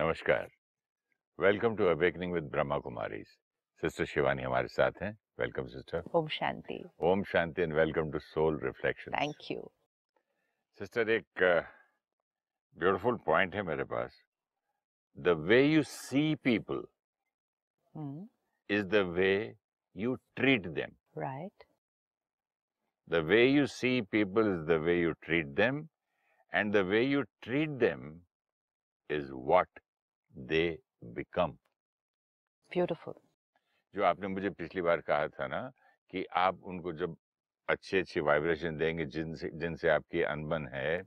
नमस्कार, welcome to awakening with Brahma Kumari. Sister Shivani हमारे साथ हैं। Welcome sister. Om Shanti. Om Shanti and welcome to soul reflection. Thank you sister. एक ब्यूटीफुल पॉइंट है मेरे पास। The way you see people is the way you treat them. Right. The way you see people is the way you treat them and the way you treat them is what they become. Beautiful. जो आपने मुझे पिछली बार कहा था ना कि आप उनको जब अच्छे अच्छे वाइब्रेशन देंगे, जिनसे आपकी अनबन है,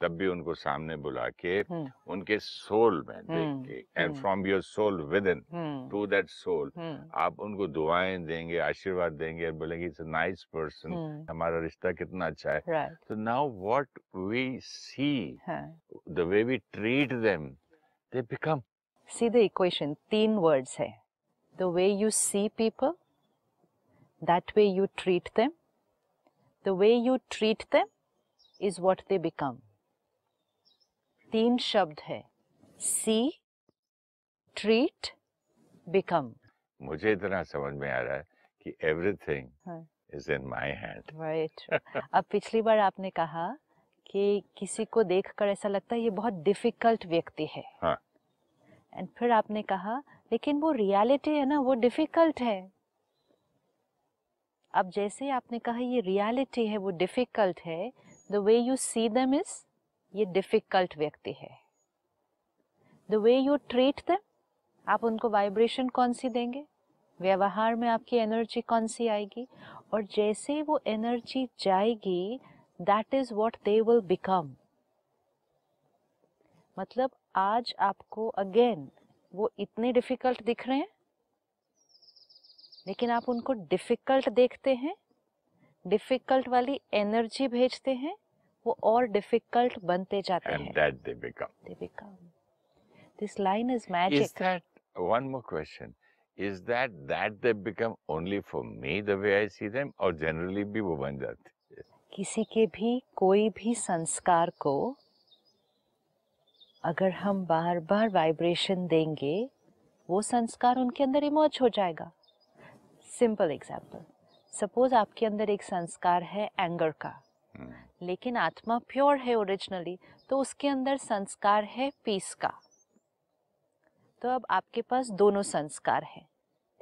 तब भी उनको सामने बुला के उनके सोल में देख के, and from your soul within to that soul, आप उनको दुआएं देंगे, आशीर्वाद देंगे और बोलेंगे इट्स अ नाइस पर्सन, हमारा रिश्ता कितना अच्छा है। तो now what we see, the way we treat them, they become. See the equation, तीन वर्ड्स है, the way you see people, that way you treat them, The way you treat them is what they become. तीन शब्द है, see, treat, become. मुझे इतना समझ में आ रहा है कि everything is in my hand. Right. अब पिछली बार आपने कहा कि किसी को देखकर ऐसा लगता है ये बहुत difficult व्यक्ति है। हाँ. And फिर आपने कहा लेकिन वो reality है ना, वो difficult है। अब जैसे आपने कहा ये रियलिटी है, वो डिफिकल्ट है, the way you see them is ये डिफिकल्ट व्यक्ति है, the way you treat them, आप उनको वाइब्रेशन कौन सी देंगे, व्यवहार में आपकी एनर्जी कौन सी आएगी, और जैसे वो एनर्जी जाएगी that is what they will become. मतलब आज आपको अगेन वो इतने डिफिकल्ट दिख रहे हैं, लेकिन आप उनको डिफिकल्ट देखते हैं, डिफिकल्ट वाली एनर्जी भेजते हैं, वो और डिफिकल्ट बनते जाते हैं। And that they become. They become. This line is magic. Is that, one more question, is that they become only for me the way I see them, or generally भी वो बन जाते हैं? किसी के भी कोई भी संस्कार को अगर हम बार बार वाइब्रेशन देंगे, वो संस्कार उनके अंदर इमर्ज हो जाएगा। सिंपल एग्जाम्पल, सपोज आपके अंदर एक संस्कार है एंगर का, लेकिन आत्मा प्योर है ओरिजिनली, तो उसके अंदर संस्कार है पीस का। तो अब आपके पास दोनों संस्कार है,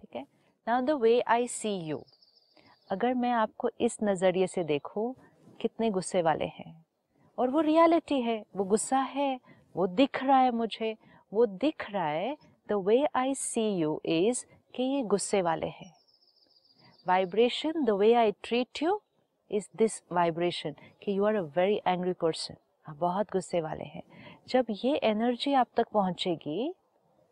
ठीक है। Now the way I see you, अगर मैं आपको इस नज़रिए से देखूं, कितने गुस्से वाले हैं, और वो रियलिटी है, वो गुस्सा है, वो दिख रहा है मुझे, वो दिख रहा है। The way I see you is कि ये गुस्से वाले हैं। Vibration, the way I treat you is this vibration कि you are a very angry person, आप बहुत गुस्से वाले हैं। जब ये एनर्जी आप तक पहुँचेगी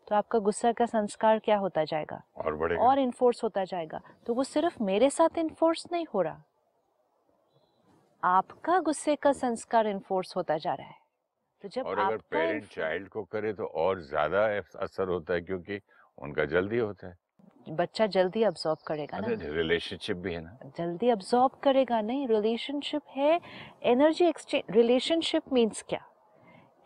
तो आपका गुस्सा का संस्कार क्या होता जाएगा, और बढ़ेगा और इन्फोर्स होता जाएगा। तो वो सिर्फ मेरे साथ इन्फोर्स नहीं हो रहा, आपका गुस्से का संस्कार इन्फोर्स होता जा रहा है। तो जब और अगर पेरेंट चाइल्ड को करे तो और ज्यादा असर होता है, क्योंकि उनका जल्दी होता है, बच्चा जल्दी अब्सॉर्ब करेगा ना। रिलेशनशिप भी है ना, जल्दी अब्सॉर्ब करेगा। नहीं, रिलेशनशिप है एनर्जी एक्सचेंज। रिलेशनशिप मींस क्या,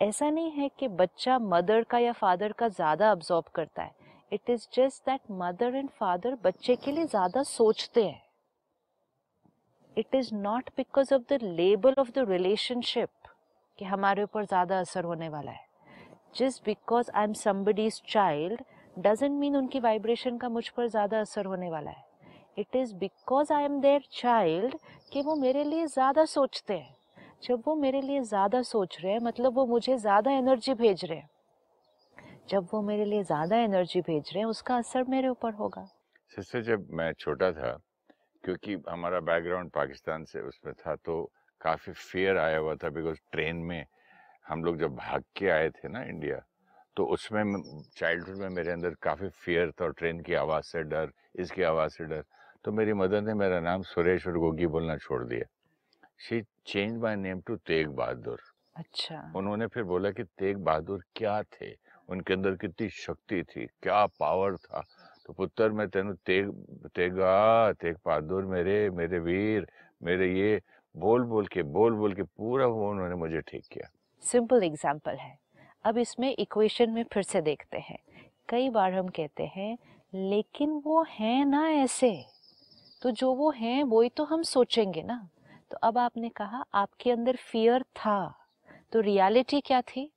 ऐसा नहीं है कि बच्चा मदर का या फादर का ज़्यादा अब्सॉर्ब करता है। It is just that mother and father बच्चे के लिए ज़्यादा सोचते हैं। It is not because of the label of the relationship कि हमारे ऊपर ज़्यादा असर होने वाला है। Just because I am somebody's child doesn't mean उनकी वाइब्रेशन का मुझ पर ज़्यादा असर होने वाला है। It is because I am their child कि वो मेरे लिए ज़्यादा सोचते हैं। जब वो मेरे लिए ज़्यादा सोच रहे हैं, मतलब वो मुझे ज़्यादा एनर्जी भेज रहे हैं। जब वो मेरे लिए ज़्यादा एनर्जी भेज रहे हैं, उसका असर मेरे ऊपर होगा। सिस्टर, जब मैं छोटा था, क्योंकि हमारा बैकग्राउंड पाकिस्तान से उसमें था, तो काफ़ी फियर आया हुआ था, बिकॉज ट्रेन में हम लोग जब भाग के आए थे ना इंडिया, तो उसमें चाइल्डहुड में मेरे अंदर काफ़ी फियर था, और ट्रेन की आवाज़ से डर, इसकी आवाज़ से डर। तो मेरी मदर ने मेरा नाम सुरेश और गोगी बोलना छोड़ दिया। She change my name to Tegh Bahadur. अच्छा। उन्होंने फिर बोला कि तेग बहादुर क्या थे, उनके अंदर कितनी शक्ति थी, क्या पावर था। तो पुत्र मैं तेनू तेग बहादुर, मेरे वीर, मेरे ये बोल बोल के पूरा वो उन्होंने मुझे ठीक किया। सिंपल एग्जाम्पल है, अब इसमें इक्वेशन में फिर से देखते हैं, कई बार हम कहते हैं लेकिन वो हैं ना ऐसे, तो जो वो हैं वही तो हम सोचेंगे ना। तो अब आपने कहा आपके अंदर फियर था, तो रियलिटी क्या थी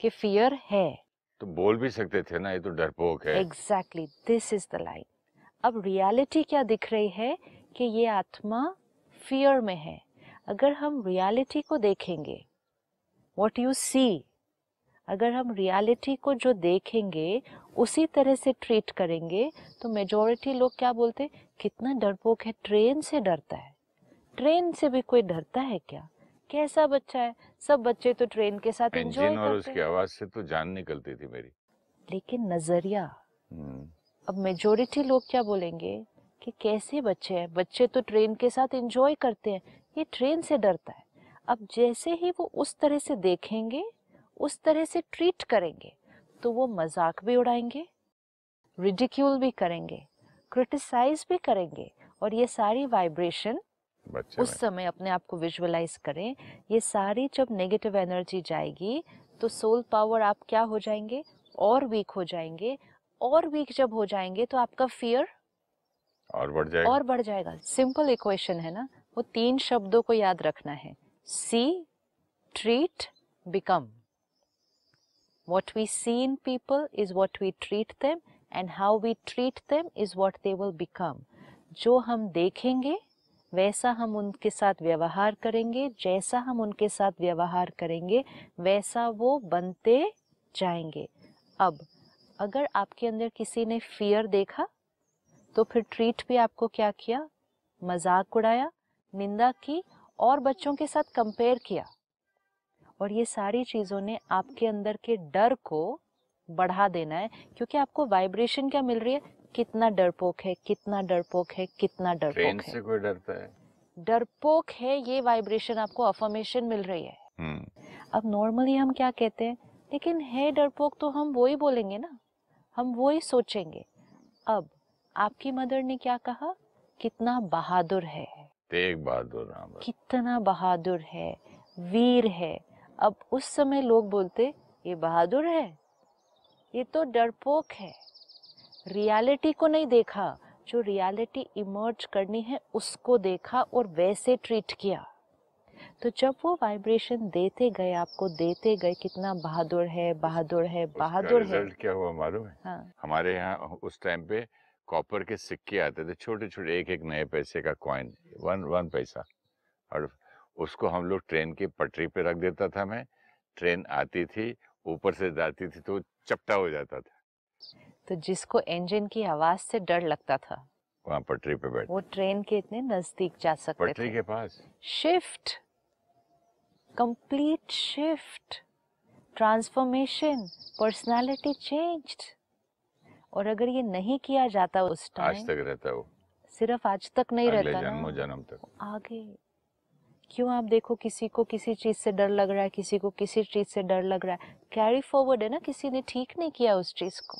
कि फियर है, तो बोल भी सकते थे ना ये तो डरपोक है। Exactly, this is the line. अब रियलिटी क्या दिख रही है कि ये आत्मा फियर में है। अगर हम रियलिटी को देखेंगे, व्हाट यू सी, अगर हम रियलिटी को जो देखेंगे उसी तरह से ट्रीट करेंगे, तो मेजॉरिटी लोग क्या बोलते, कितना डरपोक है, ट्रेन से डरता है। ट्रेन से भी कोई डरता है क्या? कैसा बच्चा है, सब बच्चे तो ट्रेन के साथ एंजॉय करते हैं। और उसकी आवाज से तो जान निकलती थी मेरी। लेकिन नजरिया, अब मेजॉरिटी लोग क्या बोलेंगे कि कैसे बच्चे हैं, बच्चे तो ट्रेन के साथ एंजॉय करते हैं, ये ट्रेन से डरता है। अब जैसे ही वो उस तरह से देखेंगे, उस तरह से ट्रीट करेंगे, तो वो मजाक भी उड़ाएंगे, रिडिक्यूल भी करेंगे, क्रिटिसाइज भी करेंगे। और ये सारी वाइब्रेशन उस समय अपने आप को विजुअलाइज करें, ये सारी जब नेगेटिव एनर्जी जाएगी तो सोल पावर आप क्या हो जाएंगे, और वीक हो जाएंगे। और वीक जब हो जाएंगे तो आपका फियर और बढ़ जाएगा, और बढ़ जाएगा। सिंपल इक्वेशन है ना, वो तीन शब्दों को याद रखना है, see, treat, become. What we see in people is what we treat them, and how we treat them is what they will become. जो हम देखेंगे वैसा हम उनके साथ व्यवहार करेंगे, जैसा हम उनके साथ व्यवहार करेंगे वैसा वो बनते जाएंगे। अब अगर आपके अंदर किसी ने फियर देखा तो फिर ट्रीट भी आपको क्या किया, मजाक उड़ाया, निंदा की और बच्चों के साथ कंपेयर किया, और ये सारी चीज़ों ने आपके अंदर के डर को बढ़ा देना है, क्योंकि आपको वाइब्रेशन क्या मिल रही है, कितना डरपोक है, कितना डरपोक है, कितना डरपोक है, ट्रेन से कोई डरता है, डरपोक है, ये वाइब्रेशन आपको अफर्मेशन मिल रही है। अब नॉर्मली हम क्या कहते हैं, लेकिन है डरपोक, तो हम वो ही बोलेंगे ना, हम वो ही सोचेंगे। अब आपकी मदर ने क्या कहा, कितना बहादुर है, तेग बहादुर, कितना बहादुर है, वीर है। अब उस समय लोग बोलते ये बहादुर है, ये तो डरपोक है, रियलिटी को नहीं देखा, जो रियलिटी इमर्ज करनी है उसको देखा और वैसे ट्रीट किया। तो जब वो वाइब्रेशन देते गए, आपको देते गए, कितना बहादुर है, बहादुर है, बहादुर है, रिजल्ट क्या हुआ मालूम है? हाँ। हमारे यहाँ उस टाइम पे कॉपर के सिक्के आते थे, छोटे छोटे, एक एक नए पैसे का कॉइन, वन पैसा, और उसको हम लोग ट्रेन की पटरी पे रख देता था। मैं ट्रेन आती थी, ऊपर से जाती थी तो चपटा हो जाता था। तो जिसको इंजन की आवाज से डर लगता था वहाँ पटरी पे बैठ, वो ट्रेन के इतने नजदीक जा सकते थे, पटरी के पास। Shift, complete shift, transformation, personality changed. और अगर ये नहीं किया जाता उस टाइम, आज तक रहता, वो सिर्फ आज तक नहीं रहता, जन्मों जन्म तक आगे। क्यों? आप देखो किसी को किसी चीज़ से डर लग रहा है, किसी को किसी चीज़ से डर लग रहा है, कैरी फॉरवर्ड है ना, किसी ने ठीक नहीं किया उस चीज़ को।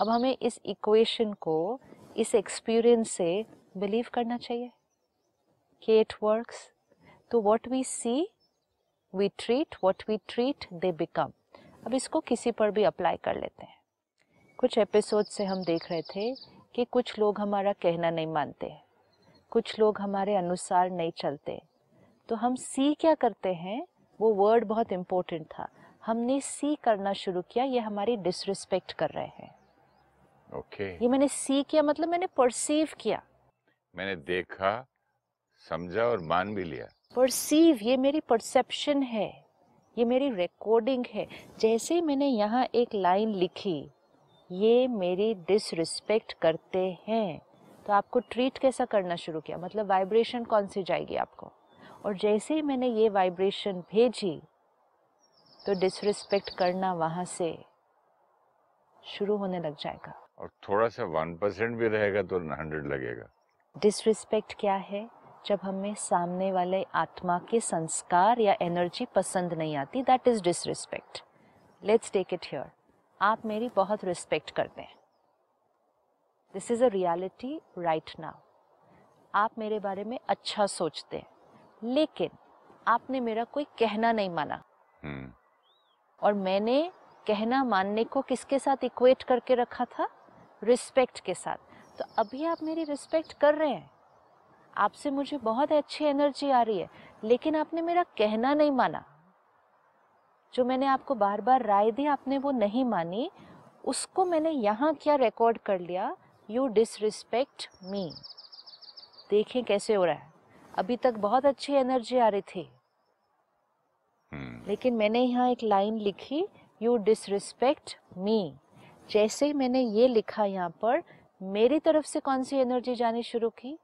अब हमें इस इक्वेशन को, इस एक्सपीरियंस से बिलीव करना चाहिए कि इट वर्क्स। तो what we see we treat, what we treat they become. अब इसको किसी पर भी अप्लाई कर लेते हैं। कुछ एपिसोड से हम देख रहे थे कि कुछ लोग हमारा कहना नहीं मानते, कुछ लोग हमारे अनुसार नहीं चलते, तो हम सी क्या करते हैं, वो वर्ड बहुत इम्पोर्टेंट था, हमने सी करना शुरू किया, ये हमारी डिसरिस्पेक्ट कर रहे हैं। ओके। ये मैंने सी किया मतलब मैंने परसीव किया, मैंने देखा, समझा और मान भी लिया। परसीव, ये मेरी परसेप्शन है, ये मेरी रिकॉर्डिंग है। जैसे मैंने यहाँ एक लाइन लिखी, ये मेरी डिसरिस्पेक्ट करते हैं, तो आपको ट्रीट कैसा करना शुरू किया, मतलब वाइब्रेशन कौन सी जाएगी आपको। और जैसे ही मैंने ये वाइब्रेशन भेजी तो डिसरिस्पेक्ट करना वहाँ से शुरू होने लग जाएगा। और थोड़ा सा 1% भी रहेगा तो 100 लगेगा। डिसरिस्पेक्ट क्या है? जब हमें सामने वाले आत्मा के संस्कार या एनर्जी पसंद नहीं आती, that is disrespect. Let's take it here, आप मेरी बहुत रिस्पेक्ट करते हैं, this is a reality right now, आप मेरे बारे में अच्छा सोचते हैं, लेकिन आपने मेरा कोई कहना नहीं माना। और मैंने कहना मानने को किसके साथ इक्वेट करके रखा था? रिस्पेक्ट के साथ। तो अभी आप मेरी रिस्पेक्ट कर रहे हैं, आपसे मुझे बहुत अच्छी एनर्जी आ रही है, लेकिन आपने मेरा कहना नहीं माना, जो मैंने आपको बार बार राय दी आपने वो नहीं मानी, उसको मैंने यहाँ क्या रिकॉर्ड कर लिया, यू डिसरिस्पेक्ट मी। देखें कैसे हो रहा है, अभी तक बहुत अच्छी एनर्जी आ रही थी, लेकिन मैंने यहाँ एक लाइन लिखी, यू डिसरिस्पेक्ट मी। जैसे ही मैंने ये लिखा यहाँ पर, मेरी तरफ से कौन सी एनर्जी जानी शुरू की?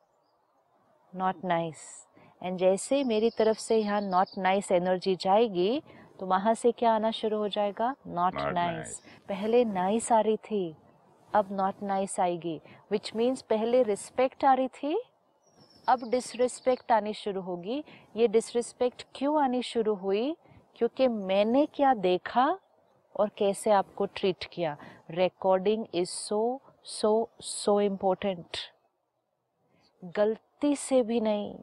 Not nice. एंड जैसे मेरी तरफ से यहाँ नॉट नाइस एनर्जी जाएगी, तो वहाँ से क्या आना शुरू हो जाएगा? Not nice. पहले नाइस आ रही थी, अब नॉट नाइस आएगी, विच मीन्स पहले रिस्पेक्ट आ रही थी, अब डिसरिस्पेक्ट आनी शुरू होगी। ये डिसरिस्पेक्ट क्यों आनी शुरू हुई? क्योंकि मैंने क्या देखा और कैसे आपको ट्रीट किया। Recording is so so so important. गलती से भी नहीं,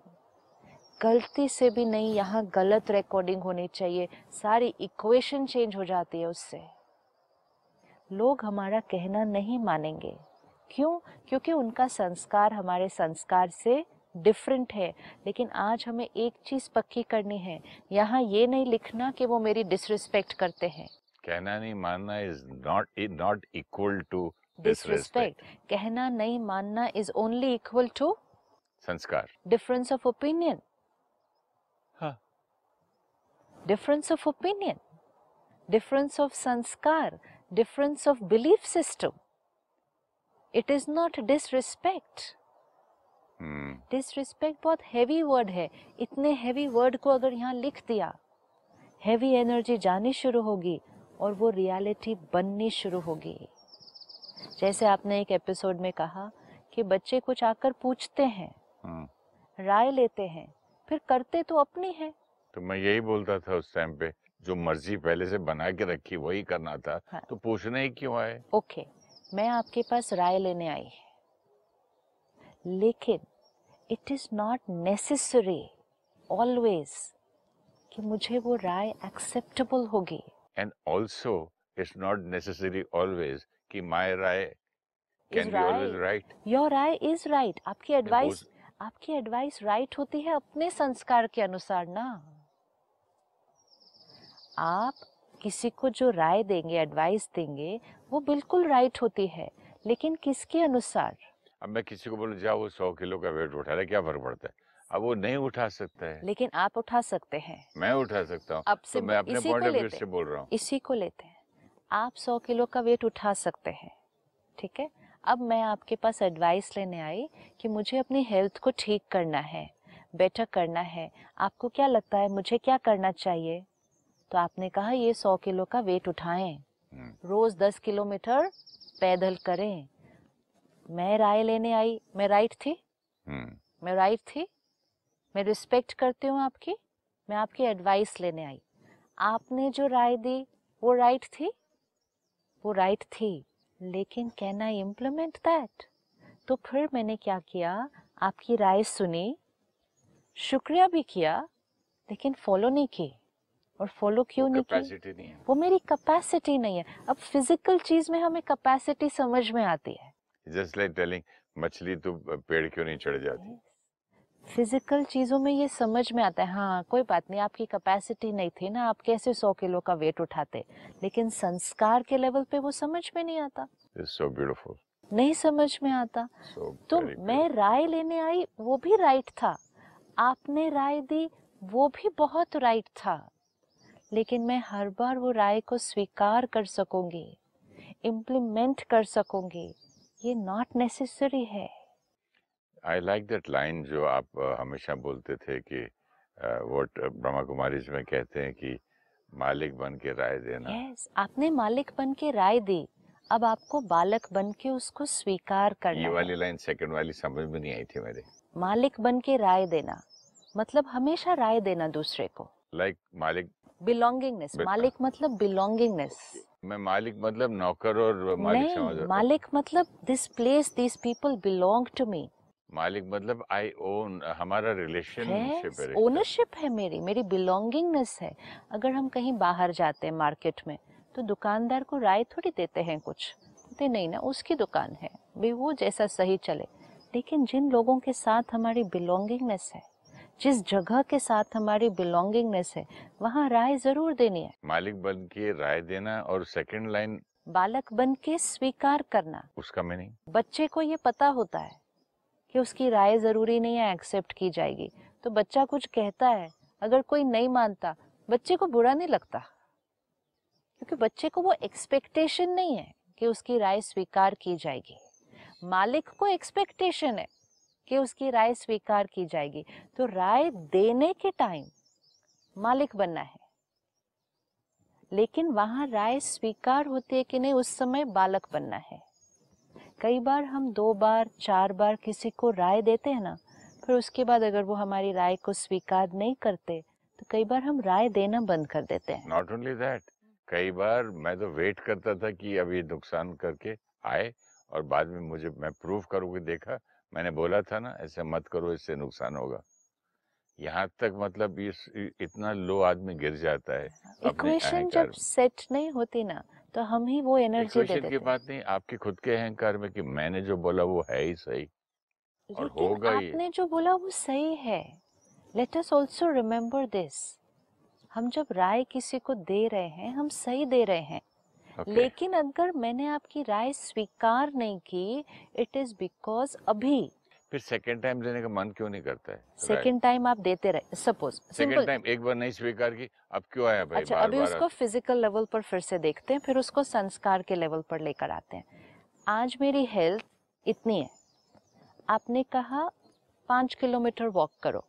गलती से भी नहीं, यहाँ गलत रिकॉर्डिंग होनी चाहिए, सारी इक्वेशन चेंज हो जाती है उससे। लोग हमारा कहना नहीं मानेंगे, क्यों? क्योंकि उनका संस्कार हमारे संस्कार से डिफरेंट है। लेकिन आज हमें एक चीज़ पक्की करनी है, यहाँ ये नहीं लिखना कि वो मेरी डिसरिस्पेक्ट करते हैं। कहना नहीं मानना is not equal to disrespect. कहना नहीं मानना इज ओनली इक्वल टू संस्कार, डिफरेंस ऑफ ओपिनियन। हाँ, difference of opinion, difference of संस्कार, difference of belief system. It is not disrespect. Disrespect बहुत हैवी वर्ड है, इतने हैवी वर्ड को अगर यहाँ लिख दिया, हैवी एनर्जी जानी शुरू होगी और वो रियलिटी बननी शुरू होगी। जैसे आपने एक एपिसोड में कहा कि बच्चे कुछ आकर पूछते हैं, राय लेते हैं, फिर करते तो अपनी है। तो मैं यही बोलता था उस टाइम पे, जो मर्जी पहले से बना के रखी वही करना था। हाँ। तो पूछने ही क्यों आए? ओके, मैं आपके पास राय लेने आई है, लेकिन it is not necessary always कि मुझे वो राय एक्सेप्टेबल होगी। And also it's not necessary always कि my Rai can be always right. Your Rai is right. आपकी एडवाइस राइट होती है अपने संस्कार के अनुसार ना। आप किसी को जो राय देंगे, एडवाइस देंगे, वो बिल्कुल राइट होती है, लेकिन किसके अनुसार? अब मैं किसी को बोलूं जाओ 100 किलो का वेट उठा रहा है, क्या फर्क पड़ता है? अब वो नहीं उठा सकता है, लेकिन आप उठा सकते हैं, मैं उठा सकता हूँ। तो मैं अपने पॉइंट ऑफ व्यू से बोल रहा हूँ। इसी को लेते हैं, आप 100 किलो का वेट उठा सकते हैं, ठीक है। अब मैं आपके पास एडवाइस लेने आई कि मुझे अपनी हेल्थ को ठीक करना है, बेटर करना है, आपको क्या लगता है मुझे क्या करना चाहिए? तो आपने कहा ये 100 किलो का वेट उठाएं, रोज 10 किलोमीटर पैदल करें। मैं राय लेने आई, मैं राइट थी? मैं राइट थी, मैं रिस्पेक्ट करती हूँ आपकी, मैं आपकी एडवाइस लेने आई। आपने जो राय दी वो राइट थी? वो राइट थी, लेकिन कैन आई इम्प्लीमेंट दैट? तो फिर मैंने क्या किया, आपकी राय सुनी, शुक्रिया भी किया, लेकिन फॉलो नहीं की। और फॉलो क्यों नहीं की? वो मेरी कैपेसिटी नहीं है। अब फिजिकल चीज में हमें कैपेसिटी समझ में आती है। जस्ट लाइक टेलिंग मछली तो पेड़ क्यों नहीं चढ़ जाती। फिजिकल चीज़ों में ये समझ में आता है, हाँ कोई बात नहीं, आपकी कैपेसिटी नहीं थी ना, आप कैसे 100 किलो का वेट उठाते। लेकिन संस्कार के लेवल पे वो समझ में नहीं आता, so beautiful, नहीं समझ में आता। तो मैं राय लेने आई, वो भी राइट था, आपने राय दी वो भी बहुत राइट था, लेकिन मैं हर बार वो राय को स्वीकार कर सकूंगी, इम्प्लीमेंट कर सकूंगी, ये नॉट नेसेसरी है। आई लाइक दैट लाइन जो आप हमेशा बोलते थे कि वोट ब्रह्मा कुमारी में कहते हैं कि मालिक बन के राय देना। Yes, आपने मालिक बन के राय दी, अब आपको बालक बन के उसको स्वीकार करना। ये वाली लाइन सेकंड वाली समझ में नहीं आई थी मेरे। मालिक बन के राय देना मतलब हमेशा राय देना दूसरे को। लाइक मालिक बिलोंगिंगनेस, मालिक मतलब बिलोंगिंगनेस। मैं मालिक मतलब नौकर और मालिक समझ रहा हूं। मालिक मतलब this place, this people belong to me. मालिक मतलब आई ओन, हमारा रिलेशनशिप है, ओनरशिप है, मेरी बिलोंगिंगनेस है। अगर हम कहीं बाहर जाते हैं मार्केट में तो दुकानदार को राय थोड़ी देते हैं, कुछ देते नहीं ना, उसकी दुकान है भी वो जैसा सही चले। लेकिन जिन लोगों के साथ हमारी बिलोंगिंगनेस है, जिस जगह के साथ हमारी बिलोंगिंगनेस है, वहाँ राय जरूर देनी है। मालिक बन के राय देना और सेकंड लाइन बालक बन के स्वीकार करना, उसका मैं नहीं। बच्चे को ये पता होता है कि उसकी राय जरूरी नहीं है एक्सेप्ट की जाएगी, तो बच्चा कुछ कहता है, अगर कोई नहीं मानता बच्चे को बुरा नहीं लगता, क्योंकि बच्चे को वो एक्सपेक्टेशन नहीं है कि उसकी राय स्वीकार की जाएगी। मालिक को एक्सपेक्टेशन है कि उसकी राय स्वीकार की जाएगी। तो राय देने के टाइम मालिक बनना है, लेकिन वहां राय स्वीकार होती है कि नहीं, उस समय बालक बनना है। कई बार हम 2 बार 4 बार किसी को राय देते हैं ना, फिर उसके बाद अगर वो हमारी राय को स्वीकार नहीं करते तो कई बार हम राय देना बंद कर देते हैं। नॉट ओनली दैट, कई बार मैं तो वेट करता था कि अब ये नुकसान करके आए और बाद में मुझे, मैं प्रूफ करूँगी, देखा मैंने बोला था ना ऐसे मत करो, इससे नुकसान होगा। यहाँ तक मतलब इतना लो आदमी गिर जाता है। इक्वेशन जब सेट नहीं होती ना तो हम ही वो एनर्जी दे देते हैं। बात नहीं आपके खुद के अहंकार में कि मैंने जो बोला वो है ही सही और होगा ही, आपने जो बोला वो सही है। Let us also remember this, हम जब राय किसी को दे रहे हैं हम सही दे रहे हैं। Okay. लेकिन अगर मैंने आपकी राय स्वीकार नहीं की, इट इज बिकॉज अभी फिर सेकंड टाइम देने का मन क्यों नहीं करता है? सेकंड टाइम आप देते रहे, सपोज सेकंड टाइम एक बार नहीं स्वीकार की, अब क्यों आया भाई? अच्छा, बार अभी बार उसको फिजिकल लेवल पर फिर से देखते हैं, फिर उसको संस्कार के लेवल पर लेकर आते हैं। आज मेरी हेल्थ इतनी है, आपने कहा 5 किलोमीटर वॉक करो,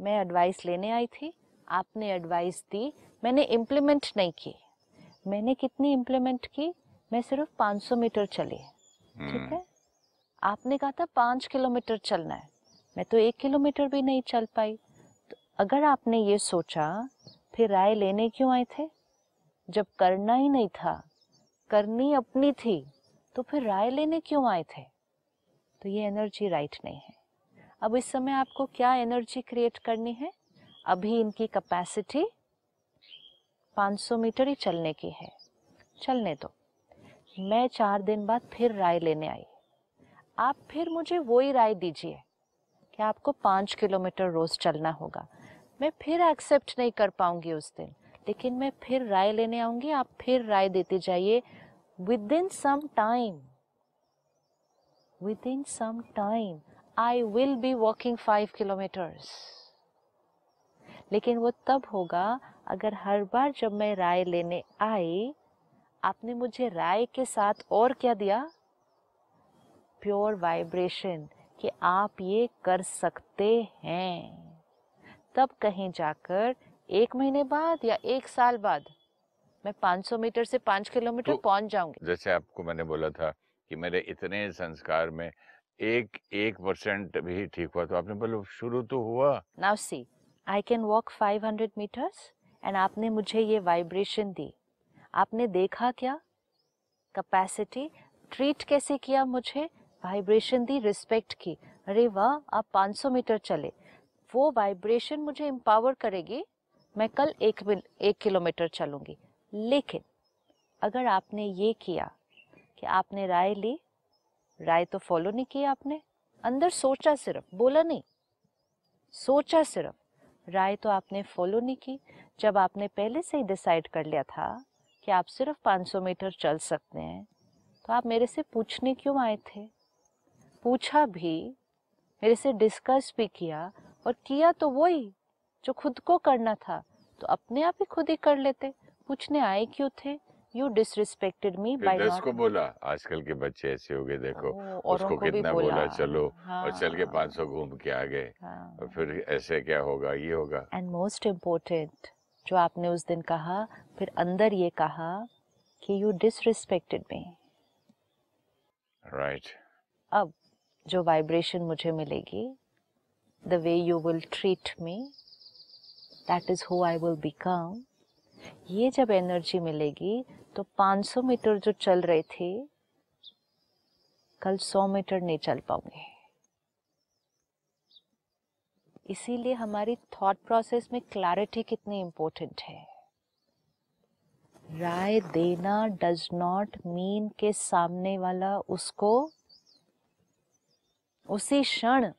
मैं एडवाइस लेने आई थी, आपने एडवाइस दी, मैंने इम्प्लीमेंट नहीं की। मैंने कितनी इम्प्लीमेंट की? मैं सिर्फ 500 मीटर चली, ठीक है। आपने कहा था 5 किलोमीटर चलना है, मैं तो 1 किलोमीटर भी नहीं चल पाई। तो अगर आपने ये सोचा, फिर राय लेने क्यों आए थे? जब करना ही नहीं था, करनी अपनी थी, तो फिर राय लेने क्यों आए थे? तो ये एनर्जी राइट नहीं है। अब इस समय आपको क्या एनर्जी क्रिएट करनी है? अभी इनकी कैपेसिटी 500 मीटर ही चलने की है, चलने दो। मैं 4 दिन बाद फिर राय लेने आई, आप फिर मुझे वही राय दीजिए कि आपको 5 किलोमीटर रोज़ चलना होगा। मैं फिर एक्सेप्ट नहीं कर पाऊंगी उस दिन, लेकिन मैं फिर राय लेने आऊंगी, आप फिर राय देते जाइए। Within some time I will be walking 5 kilometres. लेकिन वो तब होगा अगर हर बार जब मैं राय लेने आई, आपने मुझे राय के साथ और क्या दिया? प्योर वाइब्रेशन कि आप ये कर सकते हैं। तब कहीं जाकर 1 महीने बाद या 1 साल बाद मैं 500 मीटर से 5 किलोमीटर पहुंच जाऊंगी। जैसे आपको मैंने बोला था कि मेरे इतने संस्कार में 1% भी ठीक हुआ, तो आपने बोला शुरू तो हुआ। Now see, I can walk 500 metres and आपने मुझे ये वाइब्रेशन दी। आपने देखा क्या कैपेसिटी, ट्रीट कैसे किया मुझे, वाइब्रेशन दी, रिस्पेक्ट की। अरे वाह, आप 500 मीटर चले, वो वाइब्रेशन मुझे एम्पावर करेगी, मैं कल 1 किलोमीटर चलूँगी। लेकिन अगर आपने ये किया कि आपने राय ली, राय तो फॉलो नहीं किया आपने, अंदर सोचा सिर्फ, बोला नहीं, सोचा सिर्फ, राय तो आपने फॉलो नहीं की। जब आपने पहले से ही डिसाइड कर लिया था कि आप सिर्फ 500 मीटर चल सकते हैं, तो आप मेरे से पूछने क्यों आए थे? पूछा भी, मेरे से डिस्कस भी किया, और किया तो वही जो खुद को करना था, तो अपने आप ही खुद ही कर लेते, पूछने आए क्यों थे? You disrespected me by not. उसको बोला, आजकल के बच्चे ऐसे हो गए देखो, उसको कितना बोला चलो, हाँ, और चल के 500 घूम के आ गए, हाँ, और फिर ऐसे क्या होगा, ये होगा। एंड मोस्ट इम्पोर्टेंट जो आपने उस दिन कहा, फिर अंदर ये कहा कि यू डिसरिस्पेक्टेड मी, राइट। अब जो वाइब्रेशन मुझे मिलेगी, the way you will treat me, that is who I will become. ये जब एनर्जी मिलेगी तो 500 मीटर जो चल रही थी, कल 100 मीटर नहीं चल पाऊंगी। इसीलिए हमारी थॉट प्रोसेस में क्लैरिटी कितनी इम्पोर्टेंट है। राय देना डज नॉट मीन के सामने वाला उसको उसी क्षण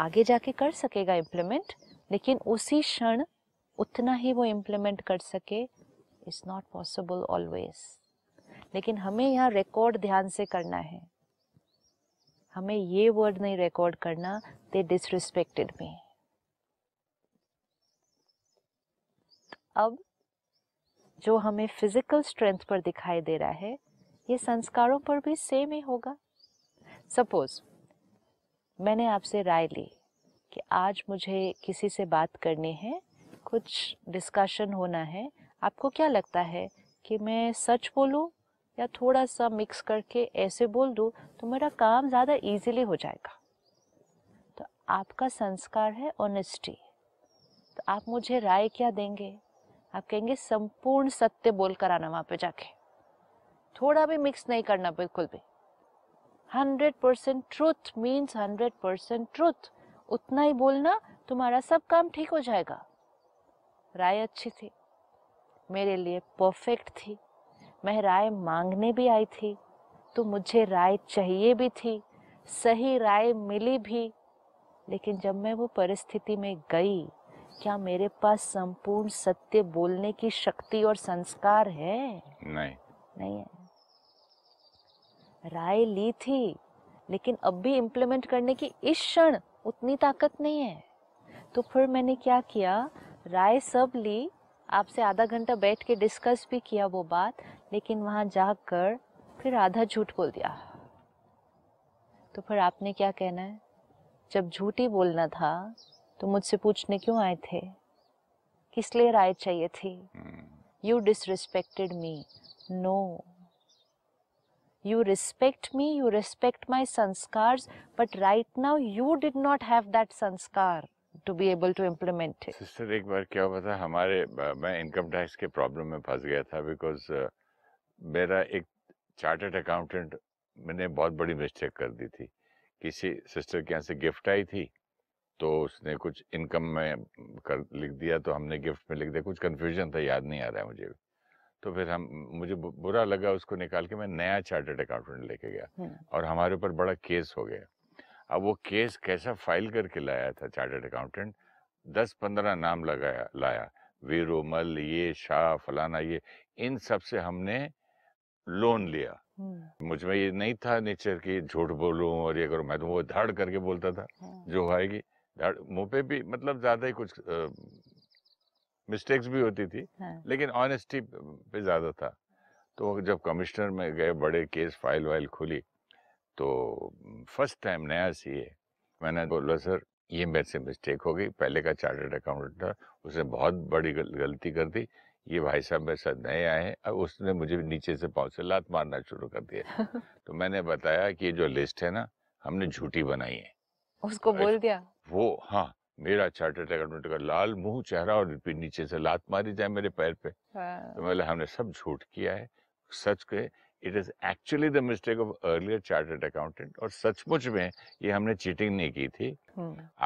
आगे जाके कर सकेगा इम्प्लीमेंट, लेकिन उसी क्षण उतना ही वो इम्प्लीमेंट कर सके इट्स नॉट पॉसिबल ऑलवेज। लेकिन हमें यहाँ रिकॉर्ड ध्यान से करना है, हमें ये वर्ड नहीं रिकॉर्ड करना दे डिसरिस्पेक्टेड मी। अब जो हमें फिजिकल स्ट्रेंथ पर दिखाई दे रहा है ये संस्कारों पर भी सेम ही होगा। सपोज मैंने आपसे राय ली कि आज मुझे किसी से बात करनी है, कुछ डिस्कशन होना है, आपको क्या लगता है कि मैं सच बोलूं या थोड़ा सा मिक्स करके ऐसे बोल दूं तो मेरा काम ज़्यादा इजीली हो जाएगा। तो आपका संस्कार है ऑनेस्टी, तो आप मुझे राय क्या देंगे? आप कहेंगे संपूर्ण सत्य बोल कर आना, वहाँ पे जाके थोड़ा भी मिक्स नहीं करना, बिल्कुल भी 100% ट्रूथ मीन्स 100% ट्रूथ, उतना ही बोलना, तुम्हारा सब काम ठीक हो जाएगा। राय अच्छी थी मेरे लिए, परफेक्ट थी, मैं राय मांगने भी आई थी तो मुझे राय चाहिए भी थी, सही राय मिली भी। लेकिन जब मैं वो परिस्थिति में गई, क्या मेरे पास संपूर्ण सत्य बोलने की शक्ति और संस्कार है? नहीं है। राय ली थी लेकिन अब भी इम्प्लीमेंट करने की इस क्षण उतनी ताकत नहीं है। तो फिर मैंने क्या किया, राय सब ली, आपसे आधा घंटा बैठ के डिस्कस भी किया वो बात, लेकिन वहाँ जाकर फिर आधा झूठ बोल दिया। तो फिर आपने क्या कहना है, जब झूठ ही बोलना था तो मुझसे पूछने क्यों आए थे, किस लिए राय चाहिए थी? You disrespected me. No, you respect me, you respect my संस्कार्स, but right now you did not have that संस्कार to be able to implement it. Sister एक बार क्या हुआ था हमारे, मैं इनकम टैक्स के प्रॉब्लम में फंस गया था बिकॉज मेरा एक चार्टर्ड अकाउंटेंट, मैंने बहुत बड़ी मिस्टेक कर दी थी। किसी सिस्टर के यहाँ से गिफ्ट आई थी तो उसने कुछ इनकम में कर लिख दिया, तो हमने गिफ्ट में लिख दिया, कुछ कन्फ्यूजन था, याद नहीं आ रहा है मुझे। तो फिर मुझे बुरा लगा, उसको निकाल के मैं नया चार्टर्ड अकाउंटेंट लेके गया और हमारे ऊपर बड़ा केस हो गया। अब वो केस कैसा फाइल करके लाया था चार्टर्ड अकाउंटेंट, 10-15 नाम लगाया लाया, वीरोमल, ये शाह फलाना, ये इन सब से हमने लोन लिया। मुझ में ये नहीं था नेचर की झूठ बोलूं और ये करूं, मैं तो वो धाड़ करके बोलता था जो आएगी धाड़, मुंह पे भी, मतलब ज्यादा ही कुछ मिस्टेक्स भी होती थी लेकिन ऑनेस्टी पे ज्यादा था। तो जब कमिश्नर में गए, बड़े केस फाइल वाइल खुली, तो फर्स्ट टाइम नया सीए, मैंने बोला सर ये मेरे से मिस्टेक हो गई, पहले का चार्टर्ड अकाउंटेंट था उसने बहुत बड़ी गलती कर दी, ये भाई साहब मेरे साथ नए आए हैं, अब उसने मुझे नीचे से पाँव से लात मारना शुरू कर दिया। तो मैंने बताया कि जो लिस्ट है ना हमने झूठी बनाई है, उसको बोल दिया वो। हाँ, मेरा चार्टर्ड अकाउंटेंट का लाल मुँह चेहरा और नीचे से लात मारी जाए मेरे पैर पे। तो बोला हमने सब झूठ किया है, सच के it is actually the mistake of earlier chartered accountant, और सचमुच में ये हमने चीटिंग नहीं की थी।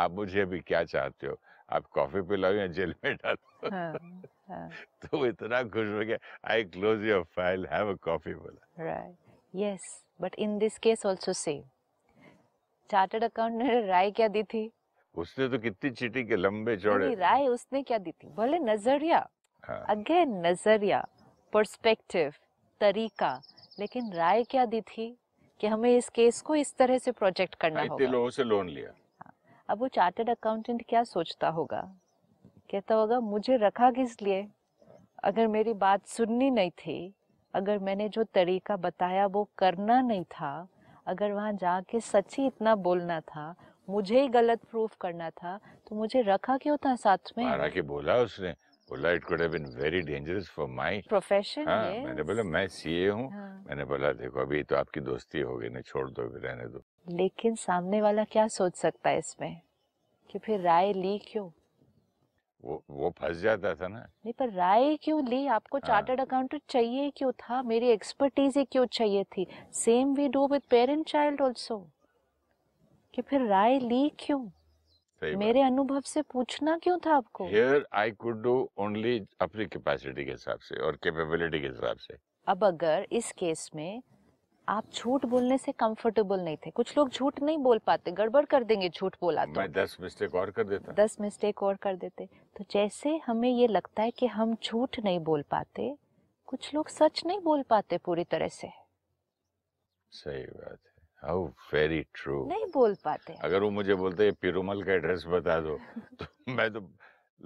आप मुझे अभी क्या चाहते हो, आप कॉफी पिलाओ या जेल में डालो? तो इतना खुश हो गया, I close your file, have a coffee, बोला। Right, yes, but in this case also same, chartered accountant ने राय क्या दी थी? उसने तो कितनी चीटिंग के लंबे चौड़े, राय उसने क्या दी थी? भले नजरिया, अगेन नजरिया, पर्सपेक्टिव, तरीका, लेकिन राय क्या दी थी कि हमें इस केस को इस तरह से प्रोजेक्ट करना होगा। इतने लोगों से लोन लिया। अब वो चार्टर्ड अकाउंटेंट क्या सोचता होगा, कहता होगा मुझे रखा किस लिए, अगर मेरी बात सुननी नहीं थी, अगर मैंने जो तरीका बताया वो करना नहीं था, अगर वहाँ जाके सच्ची इतना बोलना था, मुझे ही गलत प्रूफ करना था, तो मुझे रखा क्यों था साथ में? मारा के बोला उसने, बोला it could have been very dangerous for my profession. मैंने बोला मैं सीए हूँ। मैंने बोला देखो अभी तो आपकी दोस्ती हो गई ना, छोड़ दो, रहने दो। लेकिन सामने वाला क्या सोच सकता है इसमें कि फिर राय ली क्यों? वो फंस जाता था ना। नहीं, पर राय क्यों ली? आपको चार्टर्ड अकाउंटेंट चाहिए क्यों था? मेरी एक्सपर्टीज क्यों चाहिए थी? Same we do with parent child also, कि फिर राय ली क्यों? मेरे अनुभव से पूछना क्यों था आपको? Here I could do only अपनी कैपेसिटी के हिसाब से और कैपेबिलिटी के हिसाब से। अब अगर इस केस में आप झूठ बोलने से कंफर्टेबल नहीं थे, कुछ लोग झूठ नहीं बोल पाते, गड़बड़ कर देंगे झूठ बोला तो। मैं 10 मिस्टेक और कर देता। 10 मिस्टेक और कर देते। तो जैसे हमें ये लगता है कि हम झूठ नहीं बोल पाते, कुछ लोग सच नहीं बोल पाते पूरी तरह से। सही बात है। How very true। नहीं बोल पाते। अगर वो मुझे बोलते पिरुमल का एड्रेस बता दो तो मैं तो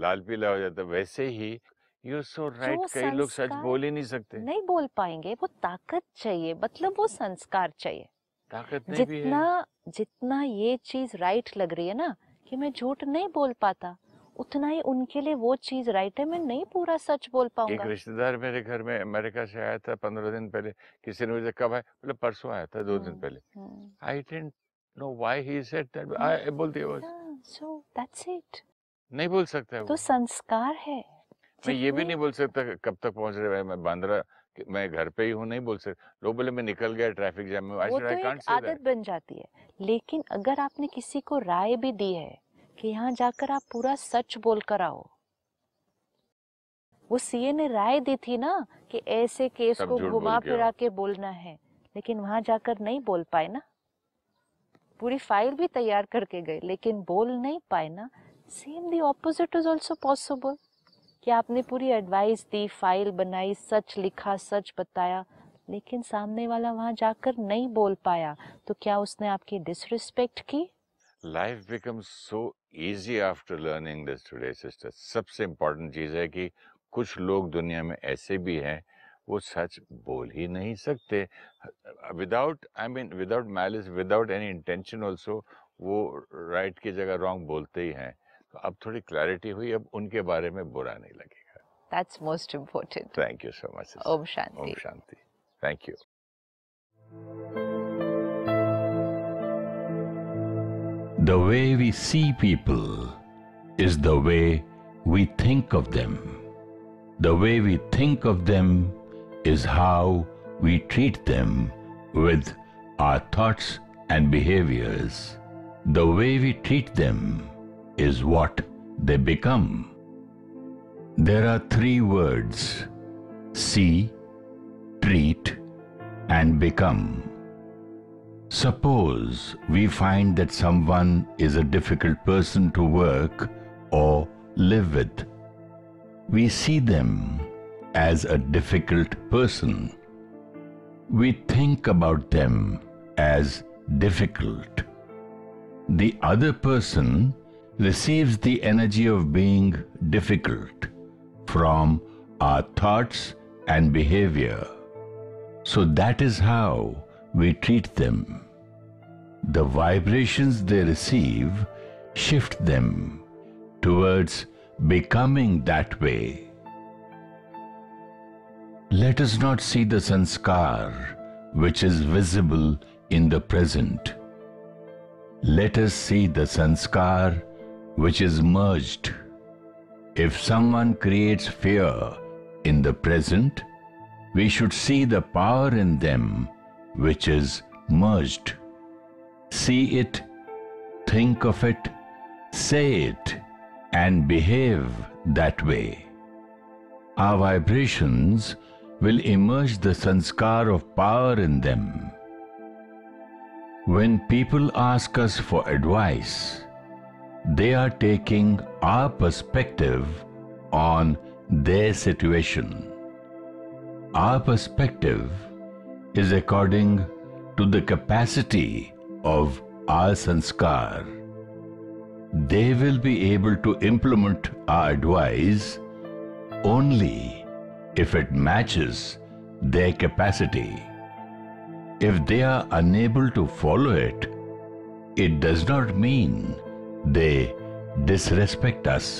लाल पीला हो जाता। वैसे ही You're so right, कई लोग सच बोल ही नहीं सकते, नहीं बोल पाएंगे। वो ताकत चाहिए, मतलब वो संस्कार चाहिए। ताकत नहीं भी है। जितना ये चीज राइट लग रही है ना कि मैं झूठ नहीं बोल पाता, उतना ही उनके लिए वो चीज राइट है, मैं नहीं पूरा सच बोल पाऊंगा। एक रिश्तेदार मेरे घर में अमेरिका से आया था 15 दिन पहले। किसी ने मुझे कब आया, मतलब परसों आया था, 2 दिन पहले। I didn't know why he said that, I बोलती हूँ। So that's it। नहीं बोल सकता है। तो संस्कार है। मैं ये भी नहीं बोल सकता कब तक पहुंच रहे हैं, मैं बांद्रा, मैं घर पे ही हूँ, नहीं बोल सकता। लोग बोले मैं निकल गया ट्रैफिक जाम में। वो तो एक आदत बन जाती है। लेकिन अगर आपने किसी को राय भी दी है कि यहाँ जाकर आप पूरा सच बोल कर आओ, वो सीए ने राय दी थी ना कि ऐसे केस को घुमा फिरा के बोलना है, लेकिन वहां जाकर नहीं बोल पाए ना। पूरी फाइल भी तैयार करके गए लेकिन बोल नहीं पाए ना। Same the opposite is also possible कि आपने पूरी एडवाइस दी, फाइल बनाई, सच लिखा, सच बताया, लेकिन सामने वाला वहां जाकर नहीं बोल पाया, तो क्या उसने आपकी डिसरिस्पेक्ट की? Life becomes so easy after learning this today, sister. सबसे इम्पोर्टेंट चीज़ है कि कुछ लोग दुनिया में ऐसे भी हैं, वो सच बोल ही नहीं सकते। Without malice, without any intention also, वो right की जगह wrong बोलते ही हैं। तो अब थोड़ी क्लैरिटी हुई, अब उनके बारे में बुरा नहीं लगेगा। That's most important. Thank you so much, sister. Om Shanti. Om Shanti. Thank you. The way we see people is the way we think of them. The way we think of them is how we treat them with our thoughts and behaviors. The way we treat them is what they become. There are 3 words: see, treat, and become. Suppose we find that someone is a difficult person to work or live with. We see them as a difficult person. We think about them as difficult. The other person receives the energy of being difficult from our thoughts and behavior. So that is how we treat them. The vibrations they receive shift them towards becoming that way. Let us not see the sanskar which is visible in the present. Let us see the sanskar which is merged. If someone creates fear in the present, we should see the power in them which is merged. See it, think of it, say it, and behave that way. Our vibrations will emerge the sanskar of power in them. When people ask us for advice, they are taking our perspective on their situation. Our perspective is according to the capacity of our sanskar. They will be able to implement our advice only if it matches their capacity. If they are unable to follow it, it does not mean they disrespect us.